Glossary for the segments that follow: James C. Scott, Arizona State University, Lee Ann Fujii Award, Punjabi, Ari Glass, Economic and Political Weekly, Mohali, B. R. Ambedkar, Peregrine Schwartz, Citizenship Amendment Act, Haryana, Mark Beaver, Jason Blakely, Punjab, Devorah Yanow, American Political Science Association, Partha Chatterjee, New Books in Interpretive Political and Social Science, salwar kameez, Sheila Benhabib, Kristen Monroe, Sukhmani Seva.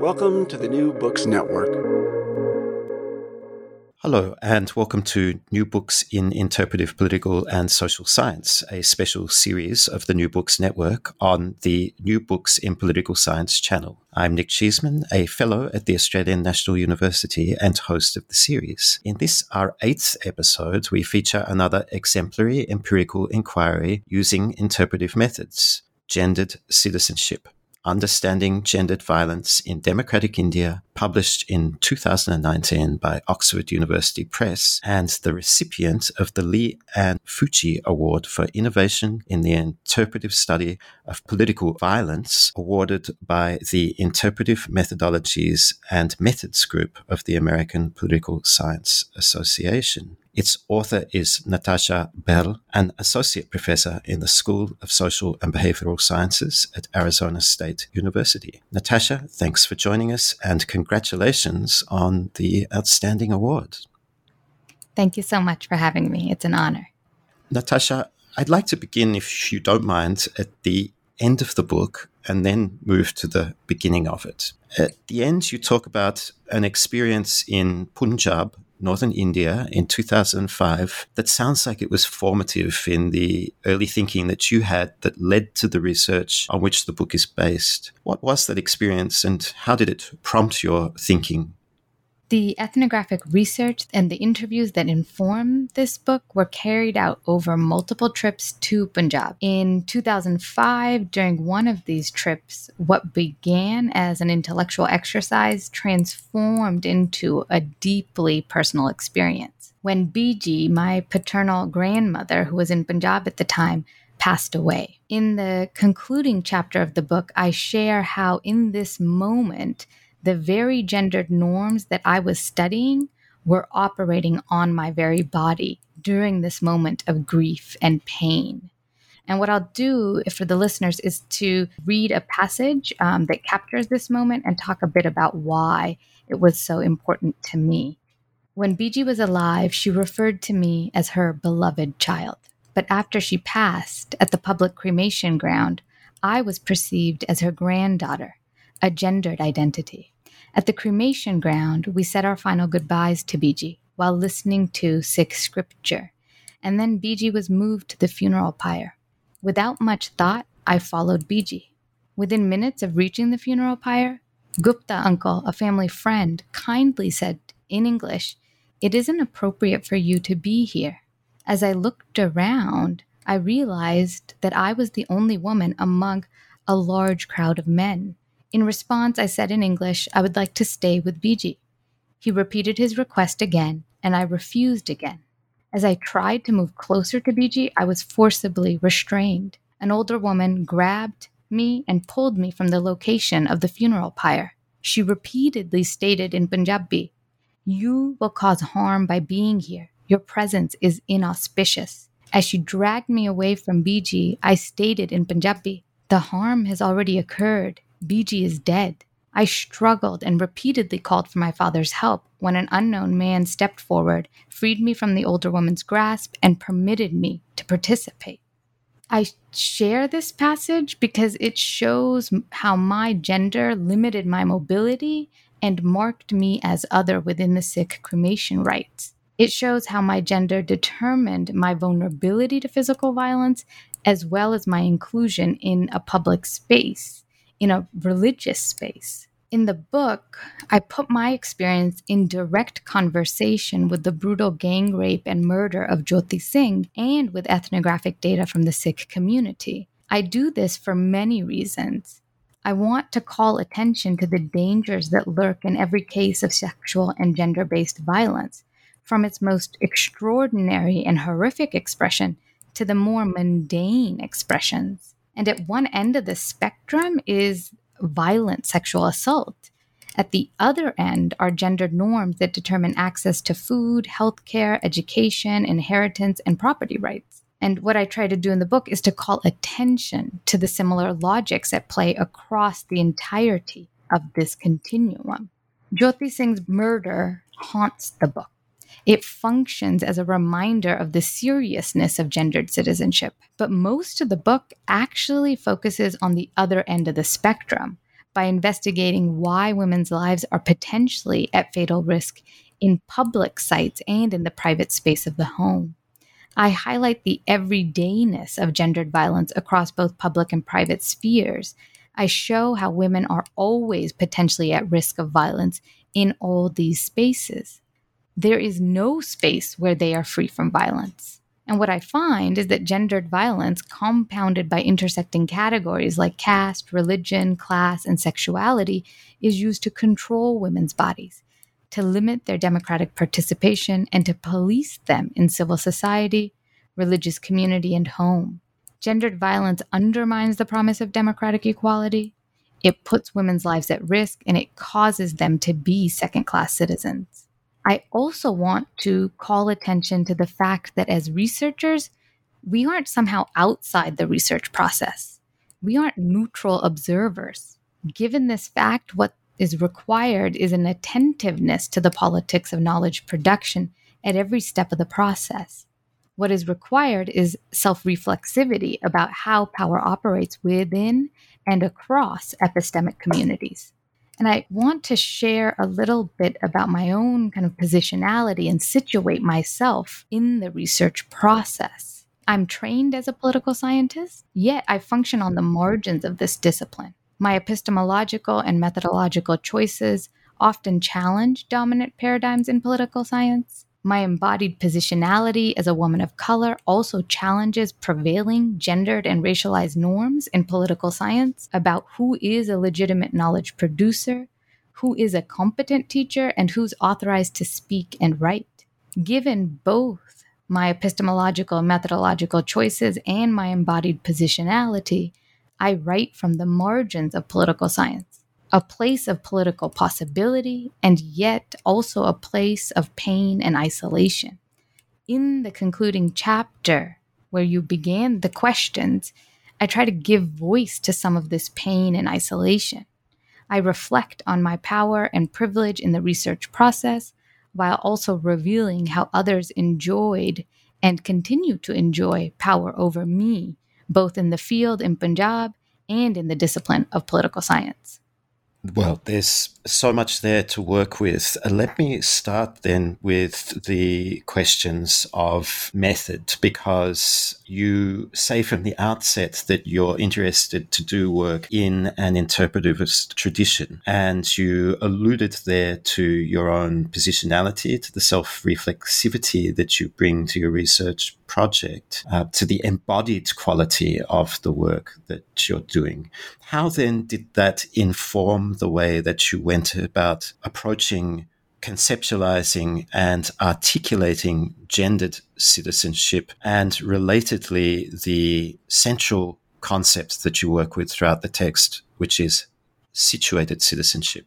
Welcome to the New Books Network. Hello, and welcome to New Books in Interpretive Political and Social Science, a special series of the New Books Network on the New Books in Political Science channel. I'm Nick Cheeseman, a fellow at the Australian National University and host of the series. In this, our eighth episode, we feature another exemplary empirical inquiry using interpretive methods, gendered citizenship. Understanding Gendered Violence in Democratic India, published in 2019 by Oxford University Press, and the recipient of the Lee Ann Fujii Award for Innovation in the Interpretive Study of Political Violence, awarded by the Interpretive Methodologies and Methods Group of the American Political Science Association. Its author is Natasha Bell, an associate professor in the School of Social and Behavioral Sciences at Arizona State University. Natasha, thanks for joining us and congratulations on the outstanding award. Thank you so much for having me. It's an honor. Natasha, I'd like to begin, if you don't mind, at the end of the book and then move to the beginning of it. At the end, you talk about an experience in Punjab, Northern India in 2005, that sounds like it was formative in the early thinking that you had that led to the research on which the book is based. What was that experience and how did it prompt your thinking? The ethnographic research and the interviews that inform this book were carried out over multiple trips to Punjab. In 2005, during one of these trips, what began as an intellectual exercise transformed into a deeply personal experience. When BG, my paternal grandmother, who was in Punjab at the time, passed away. In the concluding chapter of the book, I share how in this moment, the very gendered norms that I was studying were operating on my very body during this moment of grief and pain. And what I'll do for the listeners is to read a passage that captures this moment and talk a bit about why it was so important to me. When BG was alive, she referred to me as her beloved child. But after she passed at the public cremation ground, I was perceived as her granddaughter, a gendered identity. At the cremation ground, we said our final goodbyes to BG while listening to Sikh scripture, and then BG was moved to the funeral pyre. Without much thought, I followed BG. Within minutes of reaching the funeral pyre, Gupta uncle, a family friend, kindly said in English, "It isn't appropriate for you to be here." As I looked around, I realized that I was the only woman among a large crowd of men. In response, I said in English, I would like to stay with BG. He repeated his request again, and I refused again. As I tried to move closer to BG, I was forcibly restrained. An older woman grabbed me and pulled me from the location of the funeral pyre. She repeatedly stated in Punjabi, "You will cause harm by being here. Your presence is inauspicious." As she dragged me away from BG, I stated in Punjabi, "The harm has already occurred. BG is dead." I struggled and repeatedly called for my father's help when an unknown man stepped forward, freed me from the older woman's grasp, and permitted me to participate. I share this passage because it shows how my gender limited my mobility and marked me as other within the Sikh cremation rites. It shows how my gender determined my vulnerability to physical violence as well as my inclusion in a public space, in a religious space. In the book, I put my experience in direct conversation with the brutal gang rape and murder of Jyoti Singh and with ethnographic data from the Sikh community. I do this for many reasons. I want to call attention to the dangers that lurk in every case of sexual and gender-based violence, from its most extraordinary and horrific expression to the more mundane expressions. And at one end of the spectrum is violent sexual assault. At the other end are gender norms that determine access to food, healthcare, education, inheritance, and property rights. And what I try to do in the book is to call attention to the similar logics at play across the entirety of this continuum. Jyoti Singh's murder haunts the book. It functions as a reminder of the seriousness of gendered citizenship. But most of the book actually focuses on the other end of the spectrum by investigating why women's lives are potentially at fatal risk in public sites and in the private space of the home. I highlight the everydayness of gendered violence across both public and private spheres. I show how women are always potentially at risk of violence in all these spaces. There is no space where they are free from violence. And what I find is that gendered violence, compounded by intersecting categories like caste, religion, class, and sexuality, is used to control women's bodies, to limit their democratic participation, and to police them in civil society, religious community, and home. Gendered violence undermines the promise of democratic equality. It puts women's lives at risk, and it causes them to be second-class citizens. I also want to call attention to the fact that as researchers, we aren't somehow outside the research process. We aren't neutral observers. Given this fact, what is required is an attentiveness to the politics of knowledge production at every step of the process. What is required is self-reflexivity about how power operates within and across epistemic communities. And I want to share a little bit about my own kind of positionality and situate myself in the research process. I'm trained as a political scientist, yet I function on the margins of this discipline. My epistemological and methodological choices often challenge dominant paradigms in political science. My embodied positionality as a woman of color also challenges prevailing gendered and racialized norms in political science about who is a legitimate knowledge producer, who is a competent teacher, and who's authorized to speak and write. Given both my epistemological and methodological choices and my embodied positionality, I write from the margins of political science, a place of political possibility, and yet also a place of pain and isolation. In the concluding chapter, where you began the questions, I try to give voice to some of this pain and isolation. I reflect on my power and privilege in the research process, while also revealing how others enjoyed and continue to enjoy power over me, both in the field in Punjab and in the discipline of political science. Well, there's so much there to work with. Let me start then with the questions of method, because you say from the outset that you're interested to do work in an interpretivist tradition, and you alluded there to your own positionality, to the self-reflexivity that you bring to your research project, to the embodied quality of the work that you're doing. How then did that inform the way that you went about approaching, conceptualizing, and articulating gendered citizenship, and relatedly the central concept that you work with throughout the text, which is situated citizenship?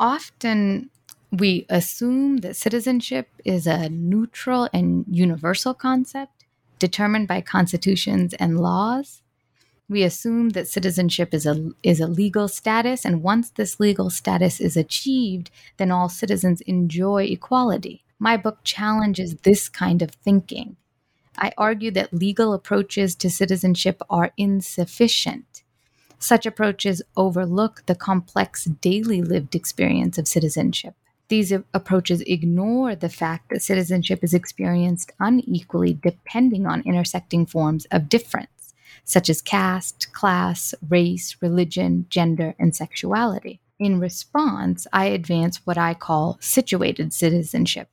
Often we assume that citizenship is a neutral and universal concept determined by constitutions and laws. We assume that citizenship is a legal status, and once this legal status is achieved, then all citizens enjoy equality. My book challenges this kind of thinking. I argue that legal approaches to citizenship are insufficient. Such approaches overlook the complex daily lived experience of citizenship. These approaches ignore the fact that citizenship is experienced unequally depending on intersecting forms of difference, such as caste, class, race, religion, gender, and sexuality. In response, I advance what I call situated citizenship,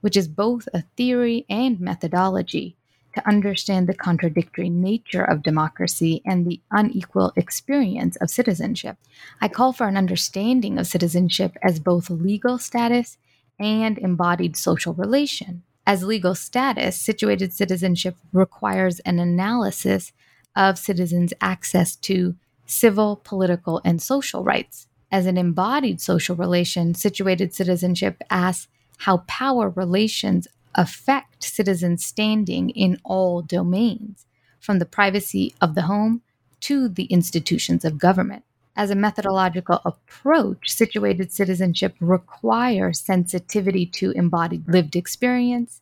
which is both a theory and methodology to understand the contradictory nature of democracy and the unequal experience of citizenship. I call for an understanding of citizenship as both legal status and embodied social relation. As legal status, situated citizenship requires an analysis of citizens' access to civil, political, and social rights as an embodied social relation, situated citizenship asks how power relations affect citizen standing in all domains, from the privacy of the home to the institutions of government. As a methodological approach, situated citizenship requires sensitivity to embodied lived experience,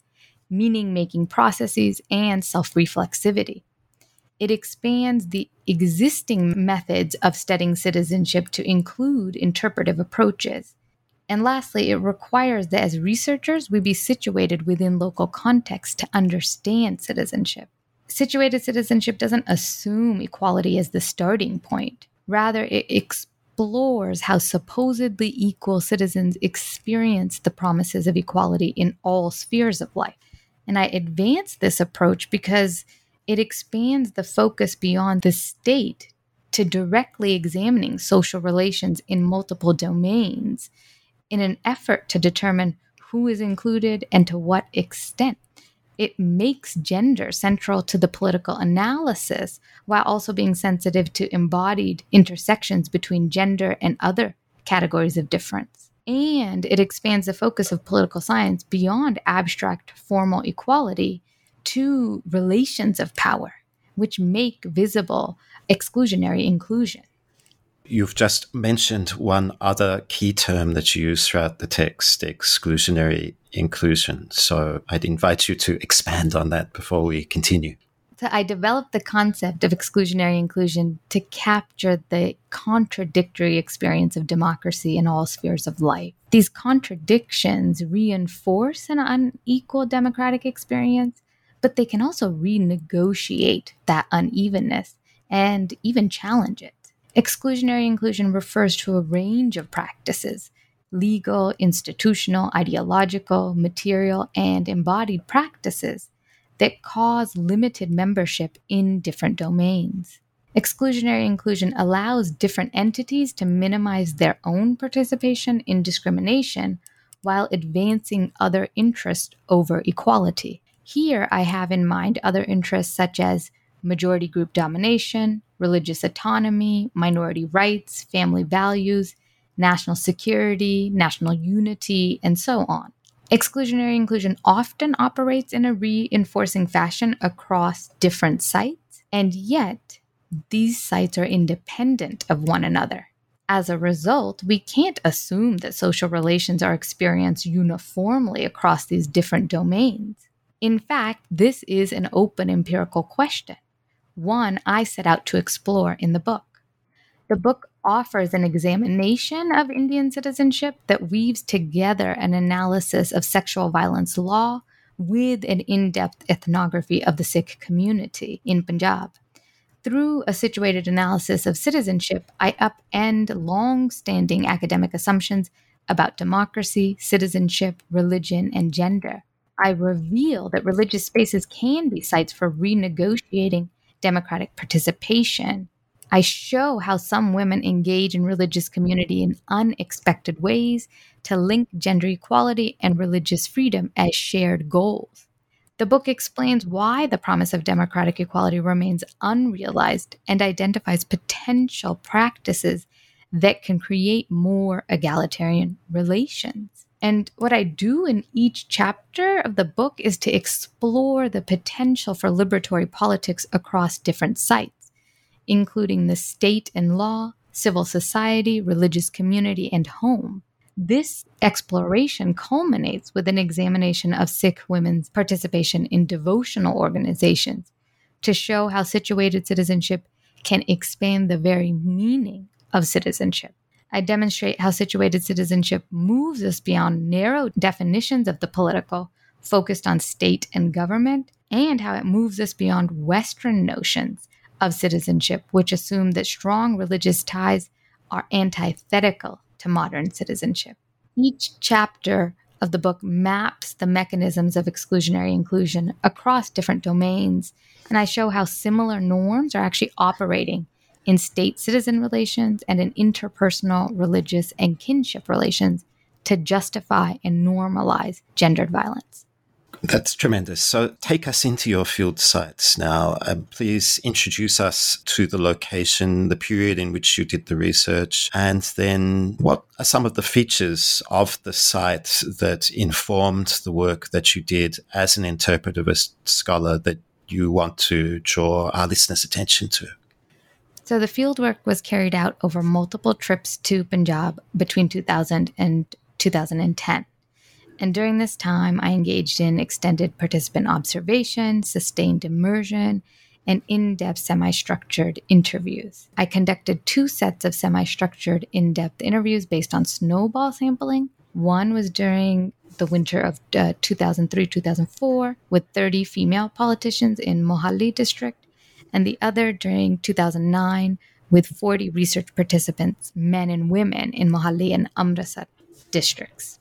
meaning-making processes, and self-reflexivity. It expands the existing methods of studying citizenship to include interpretive approaches. And lastly, it requires that as researchers, we be situated within local context to understand citizenship. Situated citizenship doesn't assume equality as the starting point. Rather, it explores how supposedly equal citizens experience the promises of equality in all spheres of life. And I advance this approach because it expands the focus beyond the state to directly examining social relations in multiple domains in an effort to determine who is included and to what extent. It makes gender central to the political analysis while also being sensitive to embodied intersections between gender and other categories of difference. And it expands the focus of political science beyond abstract formal equality to relations of power, which make visible exclusionary inclusion. You've just mentioned one other key term that you use throughout the text, exclusionary inclusion. So I'd invite you to expand on that before we continue. So I developed the concept of exclusionary inclusion to capture the contradictory experience of democracy in all spheres of life. These contradictions reinforce an unequal democratic experience, but they can also renegotiate that unevenness and even challenge it. Exclusionary inclusion refers to a range of practices: legal, institutional, ideological, material, and embodied practices that cause limited membership in different domains. Exclusionary inclusion allows different entities to minimize their own participation in discrimination while advancing other interests over equality. Here, I have in mind other interests such as majority group domination, religious autonomy, minority rights, family values, national security, national unity, and so on. Exclusionary inclusion often operates in a reinforcing fashion across different sites, and yet these sites are independent of one another. As a result, we can't assume that social relations are experienced uniformly across these different domains. In fact, this is an open empirical question, one I set out to explore in the book. The book offers an examination of Indian citizenship that weaves together an analysis of sexual violence law with an in-depth ethnography of the Sikh community in Punjab. Through a situated analysis of citizenship, I upend long-standing academic assumptions about democracy, citizenship, religion, and gender. I reveal that religious spaces can be sites for renegotiating democratic participation. I show how some women engage in religious community in unexpected ways to link gender equality and religious freedom as shared goals. The book explains why the promise of democratic equality remains unrealized and identifies potential practices that can create more egalitarian relations. And what I do in each chapter of the book is to explore the potential for liberatory politics across different sites, including the state and law, civil society, religious community, and home. This exploration culminates with an examination of Sikh women's participation in devotional organizations to show how situated citizenship can expand the very meaning of citizenship. I demonstrate how situated citizenship moves us beyond narrow definitions of the political, focused on state and government, and how it moves us beyond Western notions of citizenship, which assume that strong religious ties are antithetical to modern citizenship. Each chapter of the book maps the mechanisms of exclusionary inclusion across different domains, and I show how similar norms are actually operating in state-citizen relations and in interpersonal, religious, and kinship relations to justify and normalize gendered violence. That's tremendous. So take us into your field sites now. Please introduce us to the location, the period in which you did the research, and then what are some of the features of the site that informed the work that you did as an interpretivist scholar that you want to draw our listeners' attention to? So the fieldwork was carried out over multiple trips to Punjab between 2000 and 2010. And during this time, I engaged in extended participant observation, sustained immersion, and in-depth semi-structured interviews. I conducted 2 sets of semi-structured in-depth interviews based on snowball sampling. One was during the winter of 2003-2004 with 30 female politicians in Mohali district, and the other during 2009 with 40 research participants, men and women, in Mohali and Amrabad districts.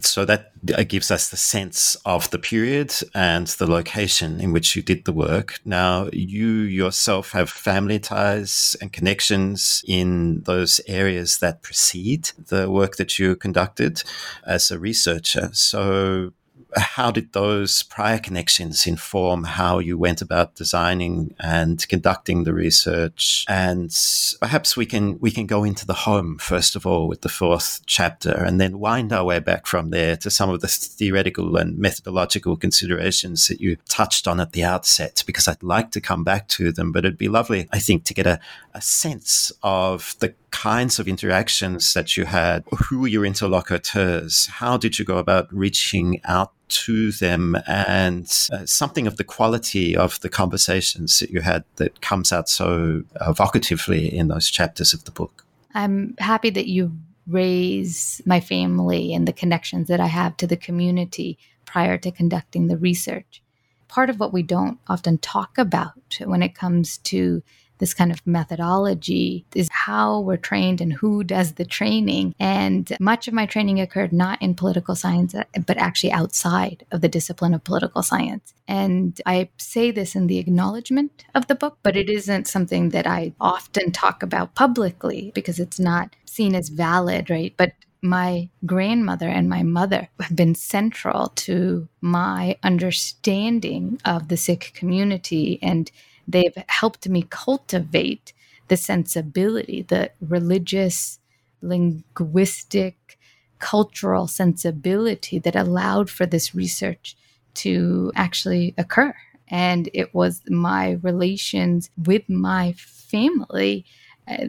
So that gives us the sense of the period and the location in which you did the work. Now, you yourself have family ties and connections in those areas that precede the work that you conducted as a researcher. So how did those prior connections inform how you went about designing and conducting the research? And perhaps we can go into the home, first of all, with the 4th chapter, and then wind our way back from there to some of the theoretical and methodological considerations that you touched on at the outset, because I'd like to come back to them. But it'd be lovely, I think, to get a sense of the kinds of interactions that you had, who were your interlocutors, how did you go about reaching out to them, and something of the quality of the conversations that you had that comes out so evocatively in those chapters of the book. I'm happy that you raise my family and the connections that I have to the community prior to conducting the research. Part of what we don't often talk about when it comes to this kind of methodology is how we're trained and who does the training. And much of my training occurred not in political science, but actually outside of the discipline of political science. And I say this in the acknowledgement of the book, but it isn't something that I often talk about publicly because it's not seen as valid, right? But my grandmother and my mother have been central to my understanding of the Sikh community, and they've helped me cultivate the sensibility, the religious, linguistic, cultural sensibility that allowed for this research to actually occur. And it was my relations with my family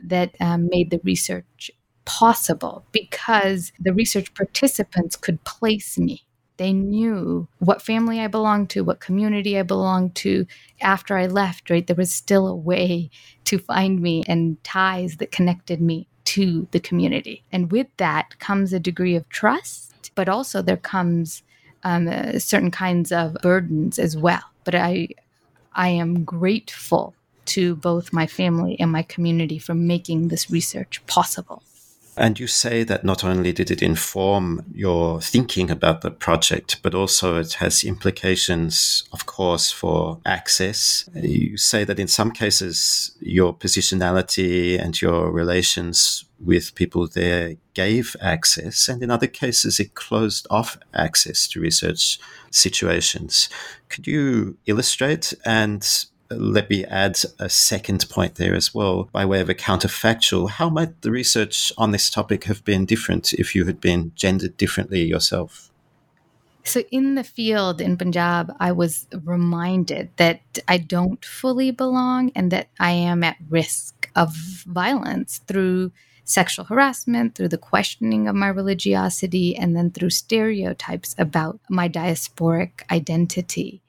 that made the research possible, because the research participants could place me. They knew what family I belonged to, what community I belonged to. After I left, right, there was still a way to find me and ties that connected me to the community. And with that comes a degree of trust, but also there comes certain kinds of burdens as well. But I am grateful to both my family and my community for making this research possible. And you say that not only did it inform your thinking about the project, but also it has implications, of course, for access. You say that in some cases, your positionality and your relations with people there gave access, and in other cases, it closed off access to research situations. Could you illustrate and let me add a second point there as well, by way of a counterfactual. How might the research on this topic have been different if you had been gendered differently yourself? So in the field in Punjab, I was reminded that I don't fully belong and that I am at risk of violence through sexual harassment, through the questioning of my religiosity, and then through stereotypes about my diasporic identity.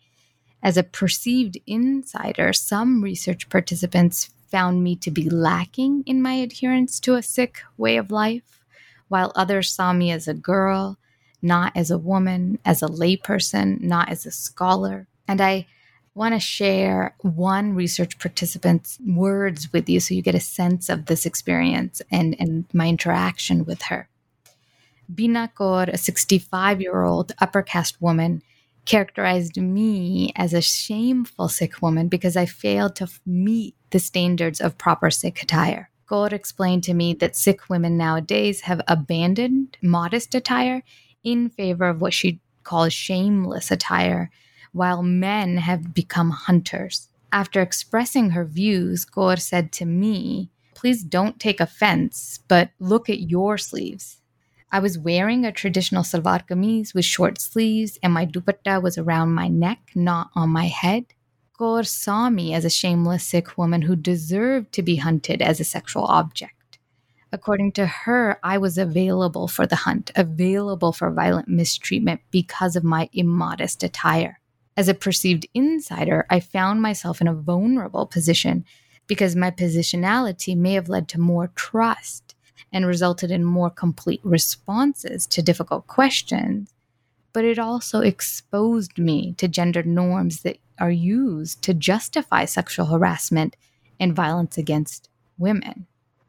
As a perceived insider, some research participants found me to be lacking in my adherence to a Sikh way of life, while others saw me as a girl, not as a woman, as a layperson, not as a scholar. And I want to share one research participant's words with you so you get a sense of this experience and my interaction with her. Bina Kaur, a 65-year-old upper caste woman, characterized me as a shameful Sikh woman because I failed to meet the standards of proper Sikh attire. Kaur explained to me that Sikh women nowadays have abandoned modest attire in favor of what she call shameless attire, while men have become hunters. After expressing her views, Kaur said to me, "Please don't take offense, but look at your sleeves." I was wearing a traditional salwar kameez with short sleeves, and my dupatta was around my neck, not on my head. Kaur saw me as a shameless Sikh woman who deserved to be hunted as a sexual object. According to her, I was available for the hunt, available for violent mistreatment because of my immodest attire. As a perceived insider, I found myself in a vulnerable position because my positionality may have led to more trust and resulted in more complete responses to difficult questions, but it also exposed me to gender norms that are used to justify sexual harassment and violence against women.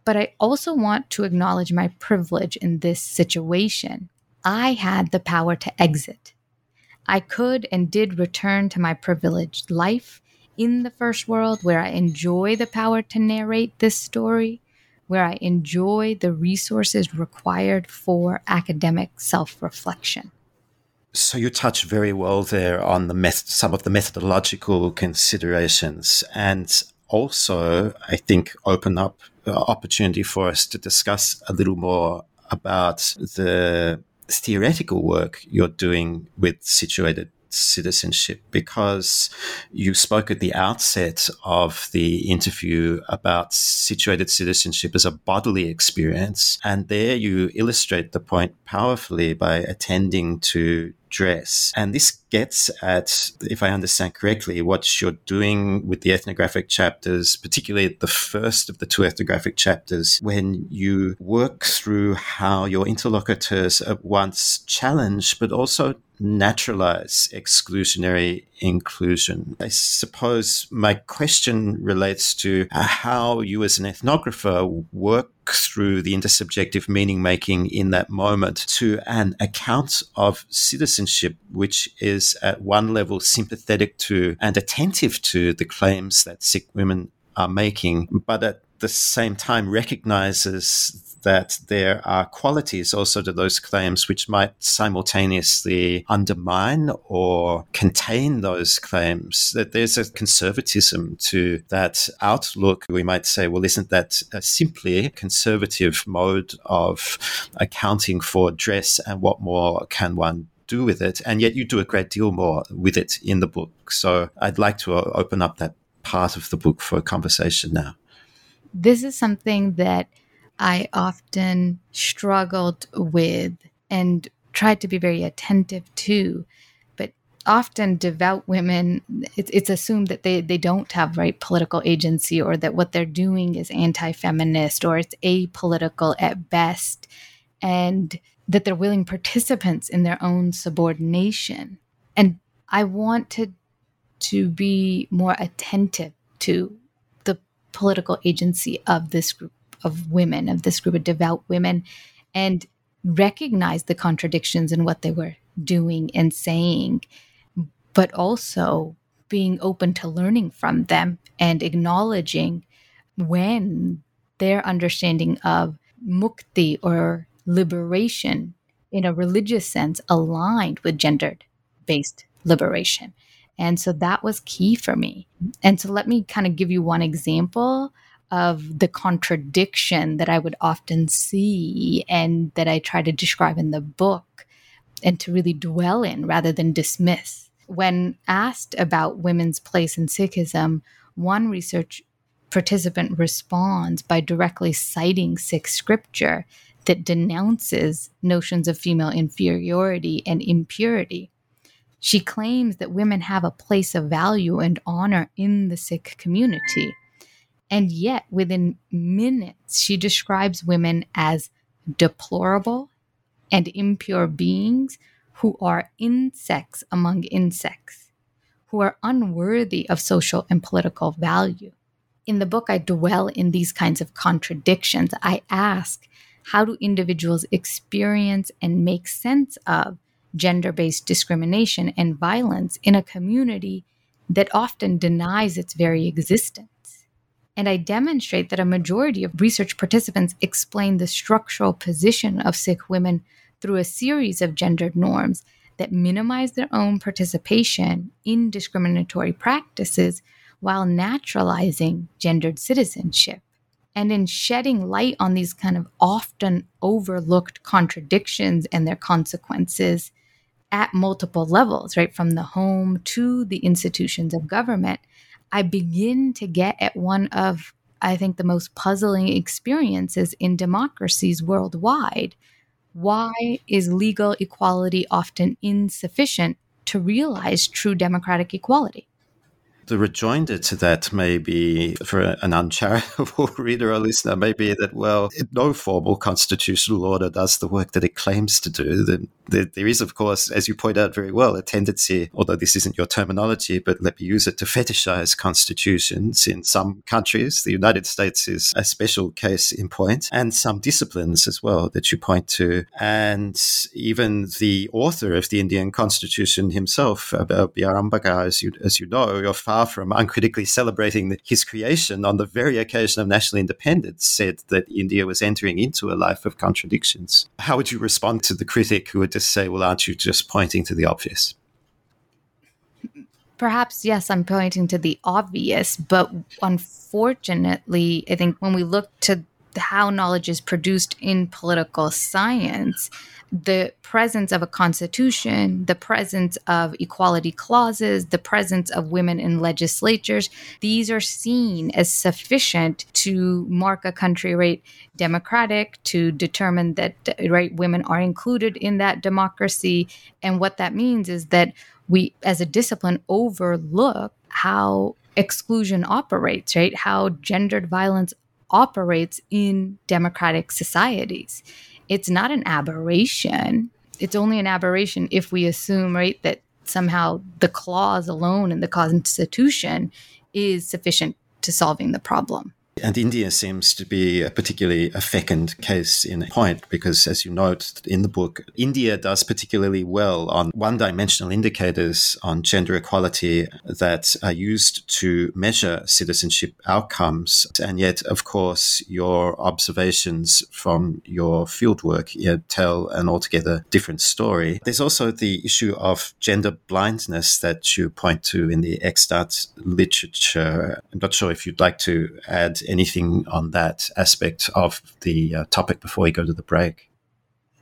But I also want to acknowledge my privilege in this situation. I had the power to exit. I could and did return to my privileged life in the first world, where I enjoy the power to narrate this story, where I enjoy the resources required for academic self-reflection. So you touch very well there on the some of the methodological considerations, and also, I think, open up the opportunity for us to discuss a little more about the theoretical work you're doing with situated citizenship, because you spoke at the outset of the interview about situated citizenship as a bodily experience, and there you illustrate the point powerfully by attending to dress. And this gets at, if I understand correctly, what you're doing with the ethnographic chapters, particularly the first of the two ethnographic chapters, when you work through how your interlocutors at once challenge but also naturalize exclusionary inclusion. I suppose my question relates to how you as an ethnographer work through the intersubjective meaning-making in that moment to an account of citizenship, which is at one level sympathetic to and attentive to the claims that Sikh women are making, but at the same time recognizes that there are qualities also to those claims which might simultaneously undermine or contain those claims, that there's a conservatism to that outlook. We might say, well, isn't that simply a conservative mode of accounting for dress, and what more can one do with it? And yet you do a great deal more with it in the book. So I'd like to open up that part of the book for a conversation now. This is something that I often struggled with and tried to be very attentive to, but often devout women, it's assumed that they don't have right political agency, or that what they're doing is anti-feminist, or it's apolitical at best, and that they're willing participants in their own subordination. And I wanted to be more attentive to the political agency of this group of women, of this group of devout women, and recognize the contradictions in what they were doing and saying, but also being open to learning from them and acknowledging when their understanding of mukti or liberation in a religious sense aligned with gendered-based liberation. And so that was key for me. And so let me kind of give you one example of the contradiction that I would often see and that I try to describe in the book and to really dwell in rather than dismiss. When asked about women's place in Sikhism, one research participant responds by directly citing Sikh scripture that denounces notions of female inferiority and impurity. She claims that women have a place of value and honor in the Sikh community. And yet, within minutes, she describes women as deplorable and impure beings who are insects among insects, who are unworthy of social and political value. In the book, I dwell in these kinds of contradictions. I ask, how do individuals experience and make sense of gender-based discrimination and violence in a community that often denies its very existence? And I demonstrate that a majority of research participants explain the structural position of Sikh women through a series of gendered norms that minimize their own participation in discriminatory practices while naturalizing gendered citizenship. And in shedding light on these kind of often overlooked contradictions and their consequences at multiple levels, right, from the home to the institutions of government, I begin to get at one of, I think, the most puzzling experiences in democracies worldwide. Why is legal equality often insufficient to realize true democratic equality? The rejoinder to that may be, for an uncharitable reader or listener, may be that, well, no formal constitutional order does the work that it claims to do. There is, of course, as you point out very well, a tendency, although this isn't your terminology, but let me use it, to fetishize constitutions in some countries. The United States is a special case in point, and some disciplines as well that you point to. And even the author of the Indian Constitution himself, B. R. Ambedkar, as you know, you're far from uncritically celebrating his creation on the very occasion of national independence, said that India was entering into a life of contradictions. How would you respond to the critic who would just say, well, aren't you just pointing to the obvious? Perhaps, yes, I'm pointing to the obvious, but unfortunately, I think when we look to how knowledge is produced in political science, the presence of a constitution, the presence of equality clauses, the presence of women in legislatures, these are seen as sufficient to mark a country, right, democratic, to determine that, right, women are included in that democracy. And what that means is that we, as a discipline, overlook how exclusion operates, right, how gendered violence operates in democratic societies. It's not an aberration. It's only an aberration if we assume, right, that somehow the clause alone in the Constitution is sufficient to solving the problem. And India seems to be a particularly a fecund case in point because, as you note in the book, India does particularly well on one-dimensional indicators on gender equality that are used to measure citizenship outcomes. And yet, of course, your observations from your fieldwork tell an altogether different story. There's also the issue of gender blindness that you point to in the extant literature. I'm not sure if you'd like to add anything on that aspect of the topic before we go to the break.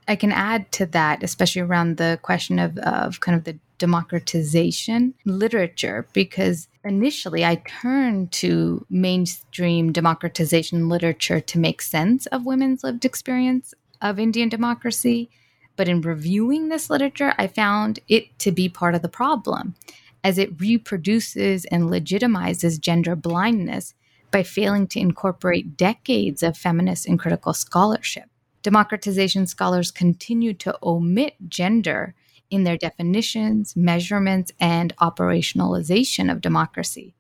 I can add to that, especially around the question of kind of the democratization literature, because initially I turned to mainstream democratization literature to make sense of women's lived experience of Indian democracy. But in reviewing this literature, I found it to be part of the problem, as it reproduces and legitimizes gender blindness by failing to incorporate decades of feminist and critical scholarship. Democratization scholars continue to omit gender in their definitions, measurements, and operationalization of democracy.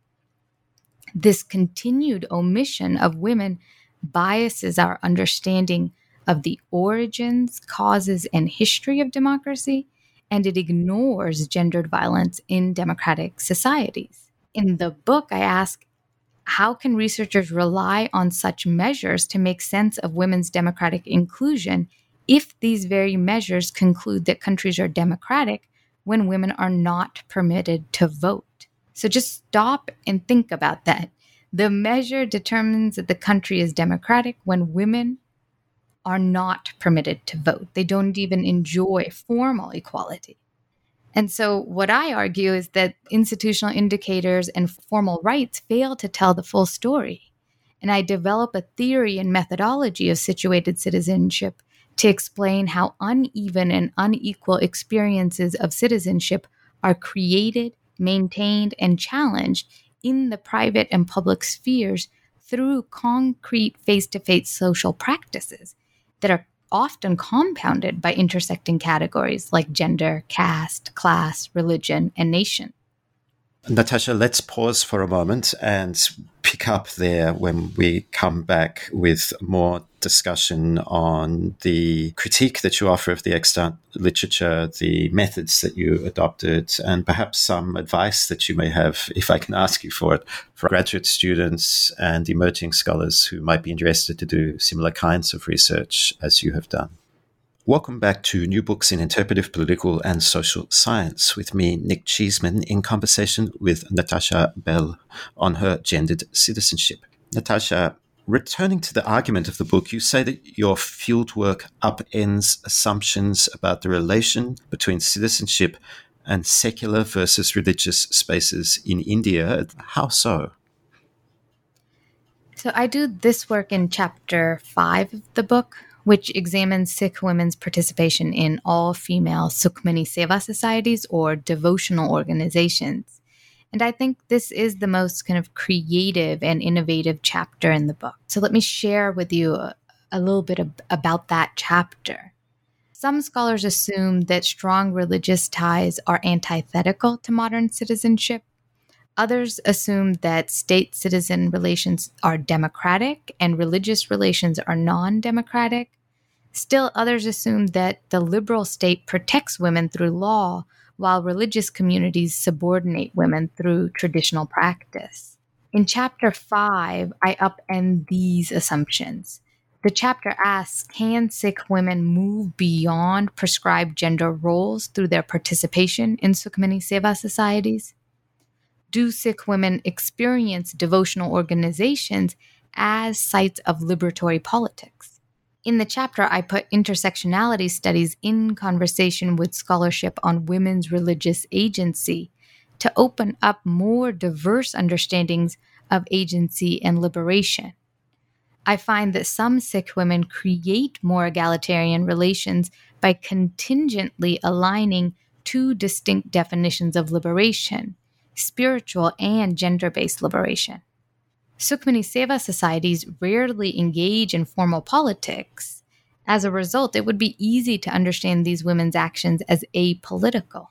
This continued omission of women biases our understanding of the origins, causes, and history of democracy, and it ignores gendered violence in democratic societies. In the book, I ask, how can researchers rely on such measures to make sense of women's democratic inclusion if these very measures conclude that countries are democratic when women are not permitted to vote? So just stop and think about that. The measure determines that the country is democratic when women are not permitted to vote. They don't even enjoy formal equality. And so what I argue is that institutional indicators and formal rights fail to tell the full story. And I develop a theory and methodology of situated citizenship to explain how uneven and unequal experiences of citizenship are created, maintained, and challenged in the private and public spheres through concrete face-to-face social practices that are often compounded by intersecting categories like gender, caste, class, religion, and nation. Natasha, let's pause for a moment and pick up there when we come back with more discussion on the critique that you offer of the extant literature, the methods that you adopted, and perhaps some advice that you may have, if I can ask you for it, for graduate students and emerging scholars who might be interested to do similar kinds of research as you have done. Welcome back to New Books in Interpretive Political and Social Science with me, Nick Cheeseman, in conversation with Natasha Bell on her gendered citizenship. Natasha, returning to the argument of the book, you say that your fieldwork upends assumptions about the relation between citizenship and secular versus religious spaces in India. How so? So I do this work in Chapter 5 of the book, which examines Sikh women's participation in all-female Sukhmani Seva societies or devotional organizations. And I think this is the most kind of creative and innovative chapter in the book. So let me share with you a little bit about that chapter. Some scholars assume that strong religious ties are antithetical to modern citizenship. Others assume that state-citizen relations are democratic and religious relations are non-democratic. Still, others assume that the liberal state protects women through law, while religious communities subordinate women through traditional practice. In Chapter 5, I upend these assumptions. The chapter asks, can Sikh women move beyond prescribed gender roles through their participation in Sukhmani Seva societies? Do Sikh women experience devotional organizations as sites of liberatory politics? In the chapter, I put intersectionality studies in conversation with scholarship on women's religious agency to open up more diverse understandings of agency and liberation. I find that some Sikh women create more egalitarian relations by contingently aligning two distinct definitions of liberation: spiritual and gender-based liberation. Sukhmani Seva societies rarely engage in formal politics. As a result, it would be easy to understand these women's actions as apolitical.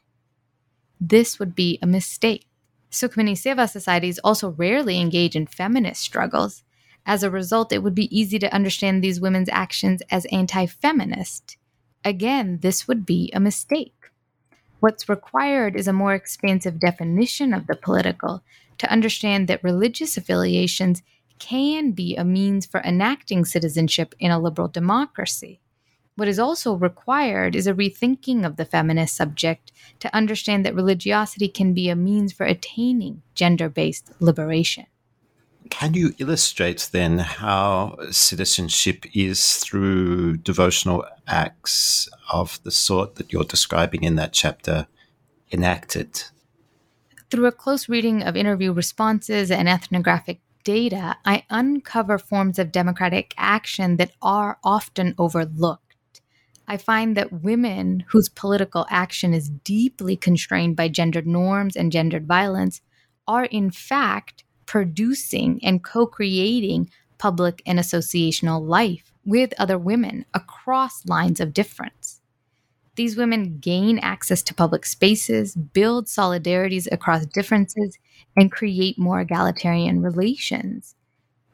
This would be a mistake. Sukhmani Seva societies also rarely engage in feminist struggles. As a result, it would be easy to understand these women's actions as anti-feminist. Again, this would be a mistake. What's required is a more expansive definition of the political to understand that religious affiliations can be a means for enacting citizenship in a liberal democracy. What is also required is a rethinking of the feminist subject to understand that religiosity can be a means for attaining gender-based liberation. Can you illustrate then how citizenship is through devotional acts of the sort that you're describing in that chapter enacted? Through a close reading of interview responses and ethnographic data, I uncover forms of democratic action that are often overlooked. I find that women whose political action is deeply constrained by gendered norms and gendered violence are in fact producing and co-creating public and associational life with other women across lines of difference. These women gain access to public spaces, build solidarities across differences, and create more egalitarian relations.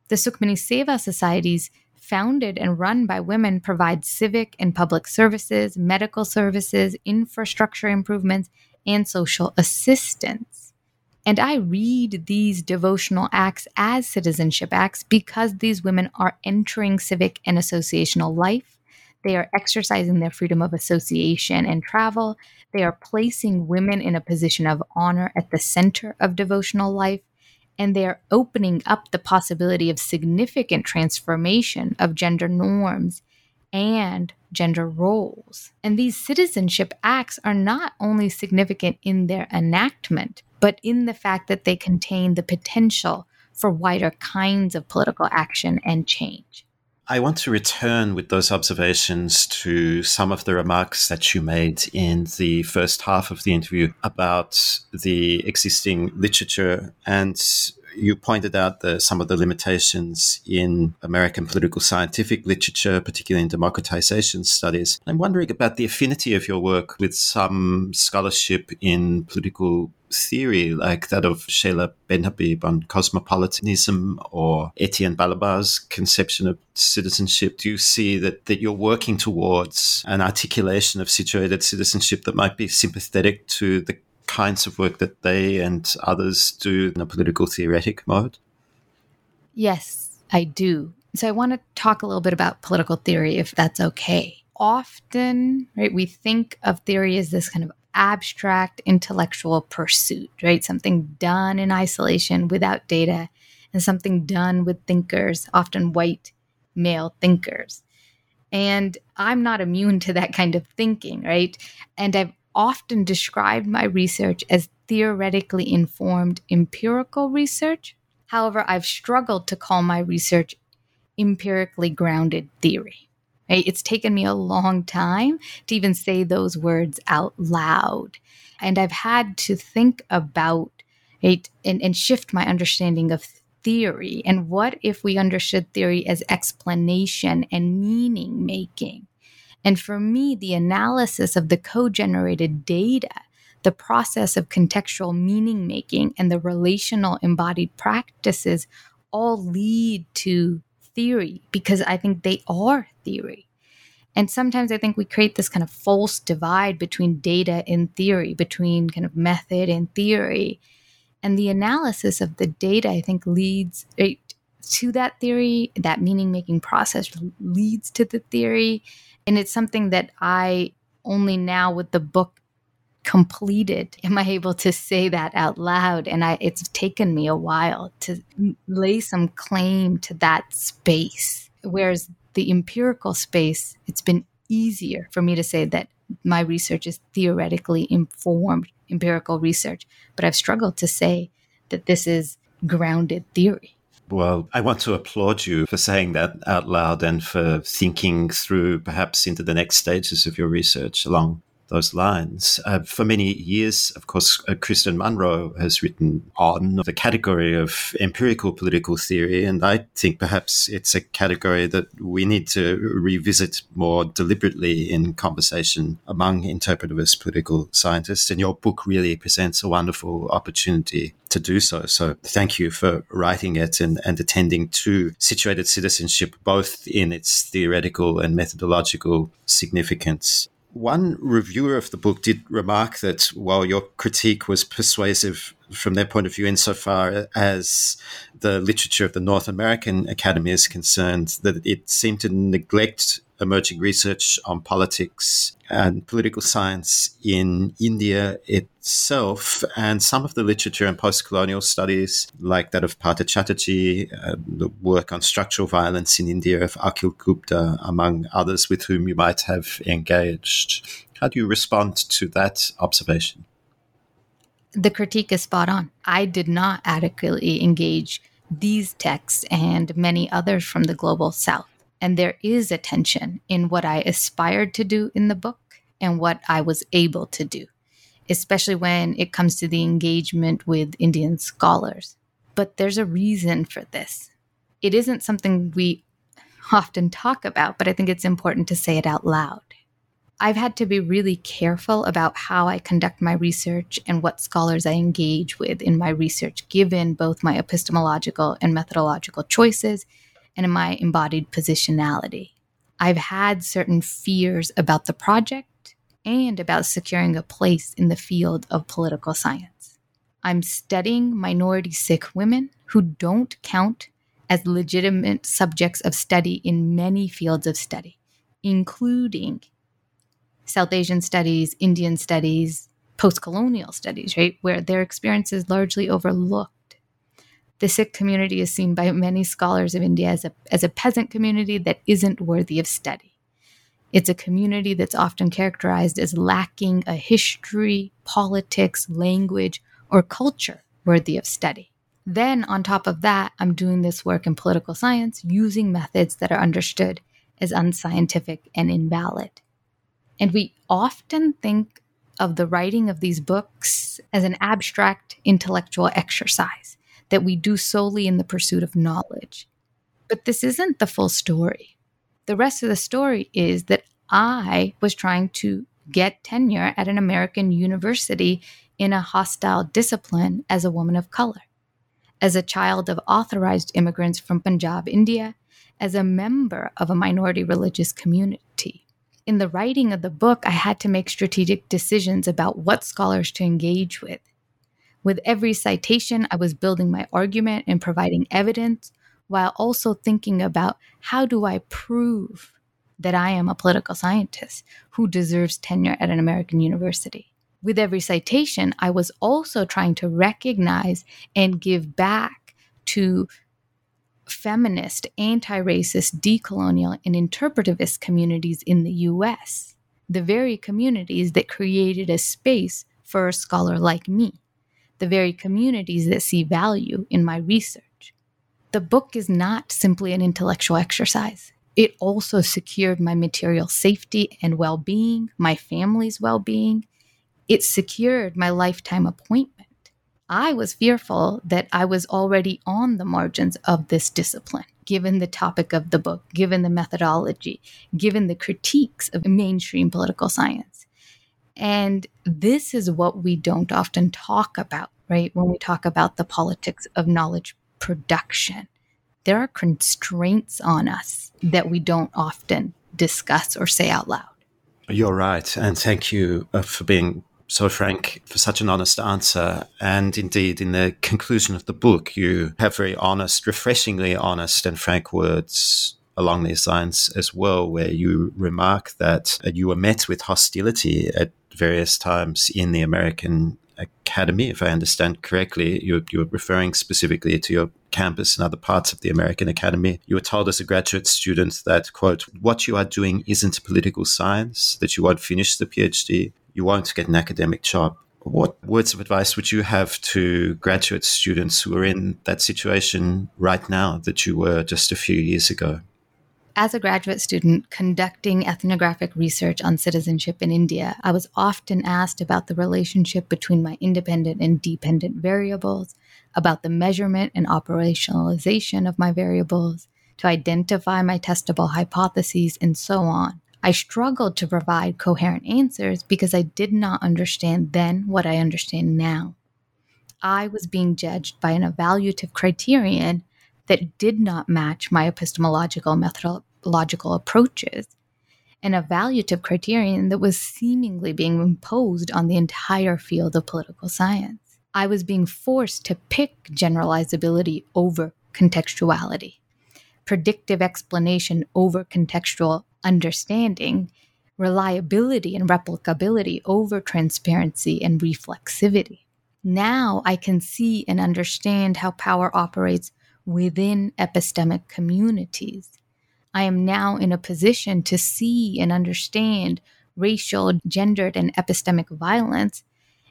The Sukhmani Seva societies, founded and run by women, provide civic and public services, medical services, infrastructure improvements, and social assistance. And I read these devotional acts as citizenship acts because these women are entering civic and associational life. They are exercising their freedom of association and travel. They are placing women in a position of honor at the center of devotional life. And they are opening up the possibility of significant transformation of gender norms and gender roles. And these citizenship acts are not only significant in their enactment, but in the fact that they contain the potential for wider kinds of political action and change. I want to return with those observations to some of the remarks that you made in the first half of the interview about the existing literature, and you pointed out some of the limitations in American political scientific literature, particularly in democratization studies. I'm wondering about the affinity of your work with some scholarship in political theory, like that of Sheila Benhabib on cosmopolitanism or Etienne Balabar's conception of citizenship. Do you see that you're working towards an articulation of situated citizenship that might be sympathetic to the kinds of work that they and others do in a political theoretic mode? Yes, I do. So I want to talk a little bit about political theory, if that's okay. often, right, we think of theory as this kind of abstract intellectual pursuit, right? Something done in isolation without data, and something done with thinkers, often white male thinkers. And I'm not immune to that kind of thinking, right? And I've often described my research as theoretically informed empirical research. However, I've struggled to call my research empirically grounded theory. Right? It's taken me a long time to even say those words out loud. And I've had to think about it and shift my understanding of theory. And what if we understood theory as explanation and meaning making? And for me, the analysis of the co-generated data, the process of contextual meaning making, and the relational embodied practices all lead to theory, because I think they are theory. And sometimes I think we create this kind of false divide between data and theory, between kind of method and theory. And the analysis of the data, I think, leads to that theory. That meaning-making process leads to the theory. And it's something that I only now, with the book completed, am I able to say that out loud. And it's taken me a while to lay some claim to that space. Whereas the empirical space, it's been easier for me to say that my research is theoretically informed empirical research, but I've struggled to say that this is grounded theory. Well, I want to applaud you for saying that out loud and for thinking through perhaps into the next stages of your research along those lines. For many years, of course, Kristen Monroe has written on the category of empirical political theory, and I think perhaps it's a category that we need to revisit more deliberately in conversation among interpretivist political scientists, and your book really presents a wonderful opportunity to do so. So thank you for writing it and attending to situated citizenship, both in its theoretical and methodological significance. One reviewer of the book did remark that while your critique was persuasive from their point of view insofar as the literature of the North American Academy is concerned, that it seemed to neglect emerging research on politics and political science in India itself. And some of the literature in post-colonial studies, like that of Partha Chatterjee, the work on structural violence in India of Akhil Gupta, among others with whom you might have engaged. How do you respond to that observation? The critique is spot on. I did not adequately engage these texts and many others from the global South. And there is a tension in what I aspired to do in the book and what I was able to do, especially when it comes to the engagement with Indian scholars. But there's a reason for this. It isn't something we often talk about, but I think it's important to say it out loud. I've had to be really careful about how I conduct my research and what scholars I engage with in my research, given both my epistemological and methodological choices and in my embodied positionality. I've had certain fears about the project and about securing a place in the field of political science. I'm studying minority Sikh women who don't count as legitimate subjects of study in many fields of study, including South Asian studies, Indian studies, post-colonial studies, right, where their experience is largely overlooked. The Sikh community is seen by many scholars of India as a peasant community that isn't worthy of study. It's a community that's often characterized as lacking a history, politics, language, or culture worthy of study. Then, on top of that, I'm doing this work in political science using methods that are understood as unscientific and invalid. And we often think of the writing of these books as an abstract intellectual exercise that we do solely in the pursuit of knowledge. But this isn't the full story. The rest of the story is that I was trying to get tenure at an American university in a hostile discipline as a woman of color, as a child of authorized immigrants from Punjab, India, as a member of a minority religious community. In the writing of the book, I had to make strategic decisions about what scholars to engage with. With every citation, I was building my argument and providing evidence while also thinking about how do I prove that I am a political scientist who deserves tenure at an American university. With every citation, I was also trying to recognize and give back to feminist, anti-racist, decolonial, and interpretivist communities in the U.S., the very communities that created a space for a scholar like me, the very communities that see value in my research. The book is not simply an intellectual exercise. It also secured my material safety and well-being, my family's well-being. It secured my lifetime appointment. I was fearful that I was already on the margins of this discipline, given the topic of the book, given the methodology, given the critiques of mainstream political science. And this is what we don't often talk about, right? When we talk about the politics of knowledge production, there are constraints on us that we don't often discuss or say out loud. You're right. And thank you for being so frank, for such an honest answer. And indeed, in the conclusion of the book, you have very honest, refreshingly honest and frank words along these lines as well, where you remark that you were met with hostility at various times in the American Academy, if I understand correctly. You were referring specifically to your campus and other parts of the American Academy. You were told as a graduate student that, quote, what you are doing isn't political science, that you won't finish the PhD, you won't get an academic job. What words of advice would you have to graduate students who are in that situation right now that you were just a few years ago? As a graduate student conducting ethnographic research on citizenship in India, I was often asked about the relationship between my independent and dependent variables, about the measurement and operationalization of my variables, to identify my testable hypotheses, and so on. I struggled to provide coherent answers because I did not understand then what I understand now. I was being judged by an evaluative criterion that did not match my epistemological and methodological approaches, an evaluative criterion that was seemingly being imposed on the entire field of political science. I was being forced to pick generalizability over contextuality, predictive explanation over contextual understanding, reliability and replicability over transparency and reflexivity. Now I can see and understand how power operates within epistemic communities. I am now in a position to see and understand racial, gendered, and epistemic violence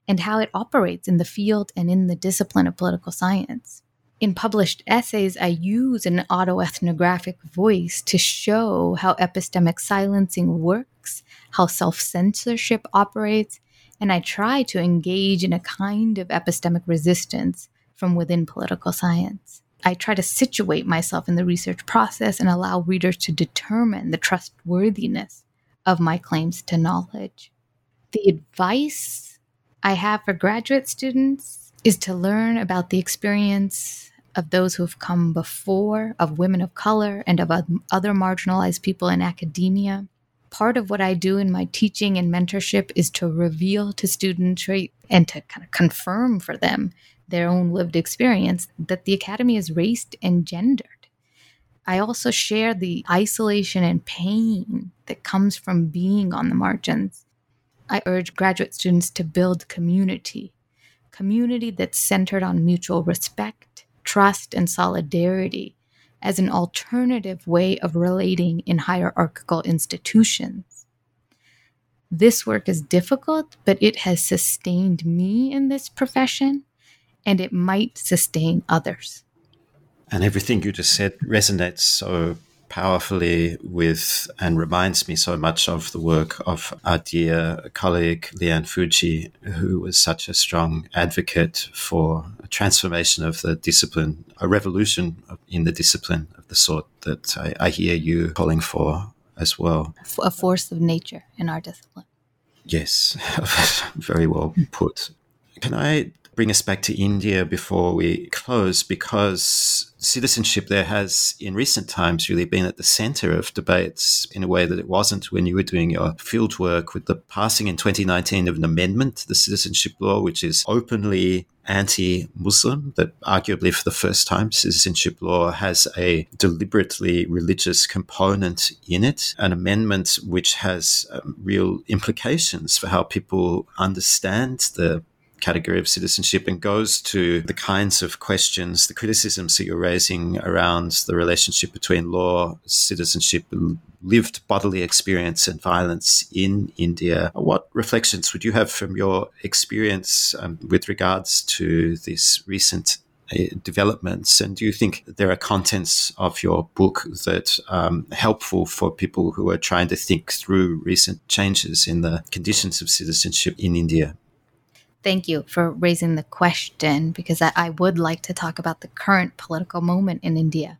and how it operates in the field and in the discipline of political science. In published essays, I use an autoethnographic voice to show how epistemic silencing works, how self-censorship operates, and I try to engage in a kind of epistemic resistance from within political science. I try to situate myself in the research process and allow readers to determine the trustworthiness of my claims to knowledge. The advice I have for graduate students is to learn about the experience of those who have come before, of women of color, and of other marginalized people in academia. Part of what I do in my teaching and mentorship is to reveal to students and to kind of confirm for them their own lived experience that the academy is raced and gendered. I also share the isolation and pain that comes from being on the margins. I urge graduate students to build community that's centered on mutual respect, trust, and solidarity as an alternative way of relating in hierarchical institutions. This work is difficult, but it has sustained me in this profession, and it might sustain others. And everything you just said resonates so powerfully with and reminds me so much of the work of our dear colleague, Lee Ann Fujii, who was such a strong advocate for a transformation of the discipline, a revolution in the discipline of the sort that I hear you calling for as well. A force of nature in our discipline. Yes, very well put. Can I bring us back to India before we close, because citizenship there has in recent times really been at the center of debates in a way that it wasn't when you were doing your fieldwork, with the passing in 2019 of an amendment to the citizenship law, which is openly anti-Muslim, that arguably for the first time citizenship law has a deliberately religious component in it, an amendment which has real implications for how people understand the category of citizenship, and goes to the kinds of questions, the criticisms that you're raising around the relationship between law, citizenship, and lived bodily experience and violence in India. What reflections would you have from your experience with regards to these recent developments? And do you think there are contents of your book that are helpful for people who are trying to think through recent changes in the conditions of citizenship in India? Thank you for raising the question, because I would like to talk about the current political moment in India.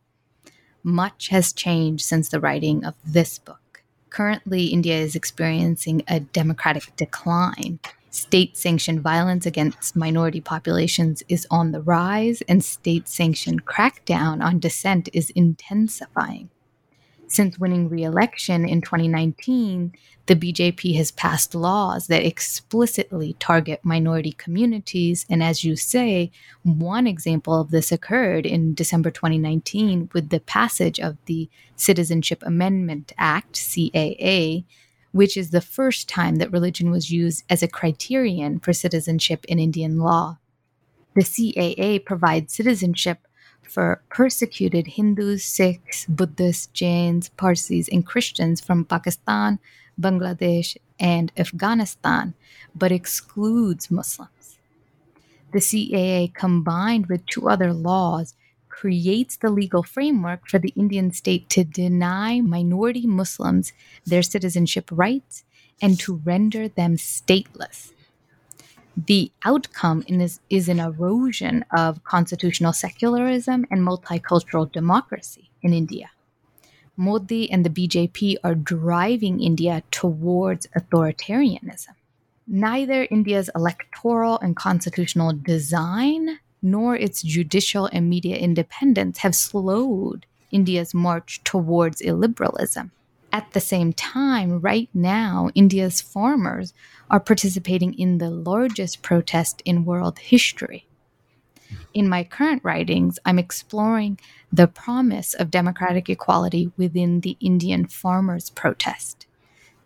Much has changed since the writing of this book. Currently, India is experiencing a democratic decline. State-sanctioned violence against minority populations is on the rise, and state-sanctioned crackdown on dissent is intensifying. Since winning re-election in 2019, the BJP has passed laws that explicitly target minority communities. And as you say, one example of this occurred in December 2019 with the passage of the Citizenship Amendment Act, CAA, which is the first time that religion was used as a criterion for citizenship in Indian law. The CAA provides citizenship for persecuted Hindus, Sikhs, Buddhists, Jains, Parsis, and Christians from Pakistan, Bangladesh, and Afghanistan, but excludes Muslims. The CAA, combined with two other laws, creates the legal framework for the Indian state to deny minority Muslims their citizenship rights and to render them stateless. The outcome is an erosion of constitutional secularism and multicultural democracy in India. Modi and the BJP are driving India towards authoritarianism. Neither India's electoral and constitutional design nor its judicial and media independence have slowed India's march towards illiberalism. At the same time, right now, India's farmers are participating in the largest protest in world history. In my current writings, I'm exploring the promise of democratic equality within the Indian farmers' protest.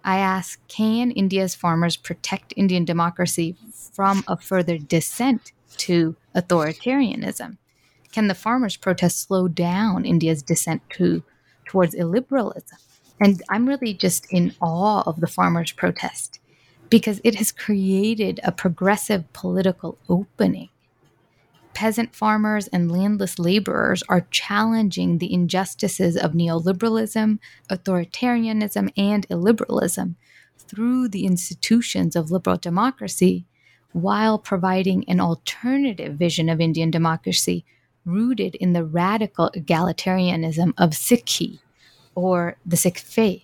I ask, can India's farmers protect Indian democracy from a further descent to authoritarianism? Can the farmers' protest slow down India's descent towards illiberalism? And I'm really just in awe of the farmers' protest, because it has created a progressive political opening. Peasant farmers and landless laborers are challenging the injustices of neoliberalism, authoritarianism, and illiberalism through the institutions of liberal democracy, while providing an alternative vision of Indian democracy rooted in the radical egalitarianism of Sikhi, or the Sikh faith.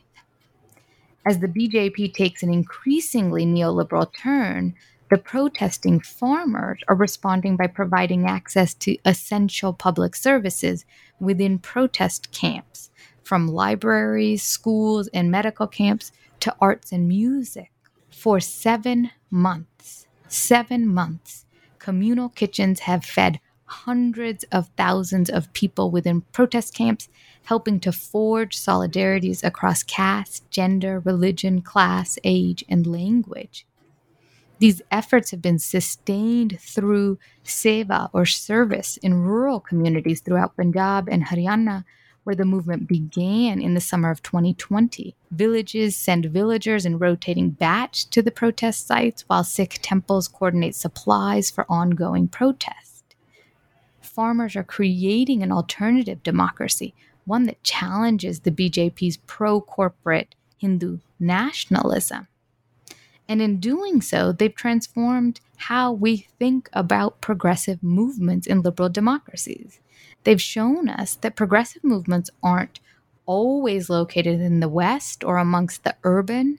As the BJP takes an increasingly neoliberal turn, the protesting farmers are responding by providing access to essential public services within protest camps, from libraries, schools, and medical camps to arts and music. For 7 months, 7 months, communal kitchens have fed hundreds of thousands of people within protest camps, helping to forge solidarities across caste, gender, religion, class, age, and language. These efforts have been sustained through seva, or service, in rural communities throughout Punjab and Haryana, where the movement began in the summer of 2020. Villages send villagers in rotating batch to the protest sites, while Sikh temples coordinate supplies for ongoing protests. Farmers are creating an alternative democracy, one that challenges the BJP's pro-corporate Hindu nationalism. And in doing so, they've transformed how we think about progressive movements in liberal democracies. They've shown us that progressive movements aren't always located in the West or amongst the urban.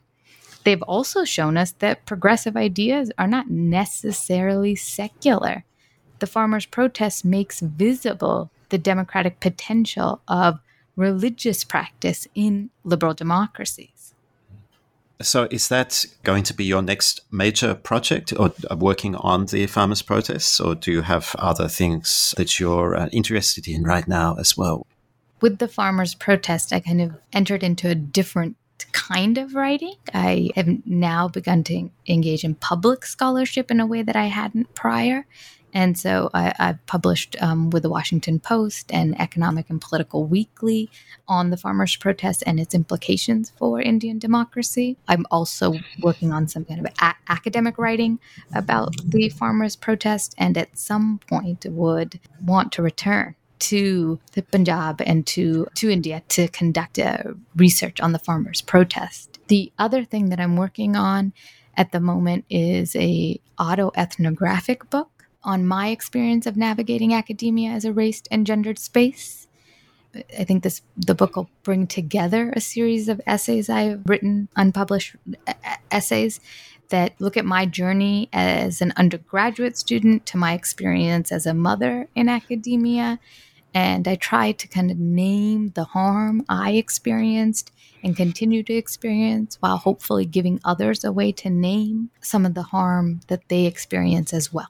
They've also shown us that progressive ideas are not necessarily secular. The farmers' protest makes visible the democratic potential of religious practice in liberal democracies. So is that going to be your next major project, or working on the farmers' protests, or do you have other things that you're interested in right now as well? With the farmers' protest, I kind of entered into a different kind of writing. I have now begun to engage in public scholarship in a way that I hadn't prior. And so I've published with the Washington Post and Economic and Political Weekly on the farmers' protest and its implications for Indian democracy. I'm also working on some kind of academic writing about the farmers' protest, and at some point would want to return to the Punjab and to India to conduct research on the farmers' protest. The other thing that I'm working on at the moment is a autoethnographic book on my experience of navigating academia as a race and gendered space. I think the book will bring together a series of essays I've written, unpublished essays, that look at my journey as an undergraduate student to my experience as a mother in academia. And I try to kind of name the harm I experienced and continue to experience, while hopefully giving others a way to name some of the harm that they experience as well.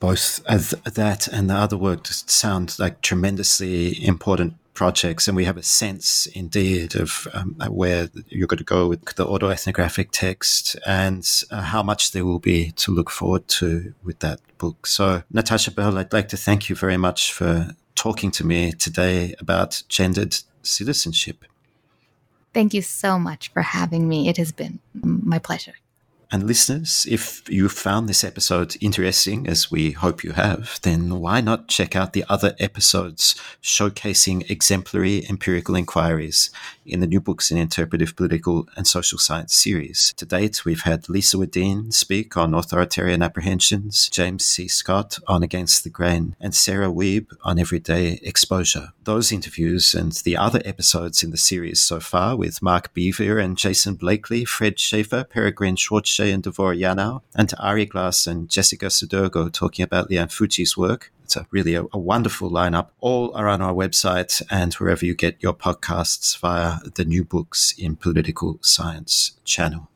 Both that and the other work just sound like tremendously important projects, and we have a sense indeed of where you're going to go with the autoethnographic text and how much there will be to look forward to with that book. So, Natasha Bell, I'd like to thank you very much for talking to me today about gendered citizenship. Thank you so much for having me. It has been my pleasure. And listeners, if you found this episode interesting, as we hope you have, then why not check out the other episodes showcasing exemplary empirical inquiries in the New Books in Interpretive Political and Social Science series. To date, we've had Lisa Wadeen speak on authoritarian apprehensions, James C. Scott on Against the Grain, and Sarah Wiebe on Everyday Exposure. Those interviews and the other episodes in the series so far with Mark Beaver and Jason Blakely, Fred Schaefer, Peregrine Schwartz, and Devorah Yanow, and to Ari Glass and Jessica Sudergo talking about Lian Fuji's work. It's a really wonderful lineup. All are on our website and wherever you get your podcasts via the New Books in Political Science channel.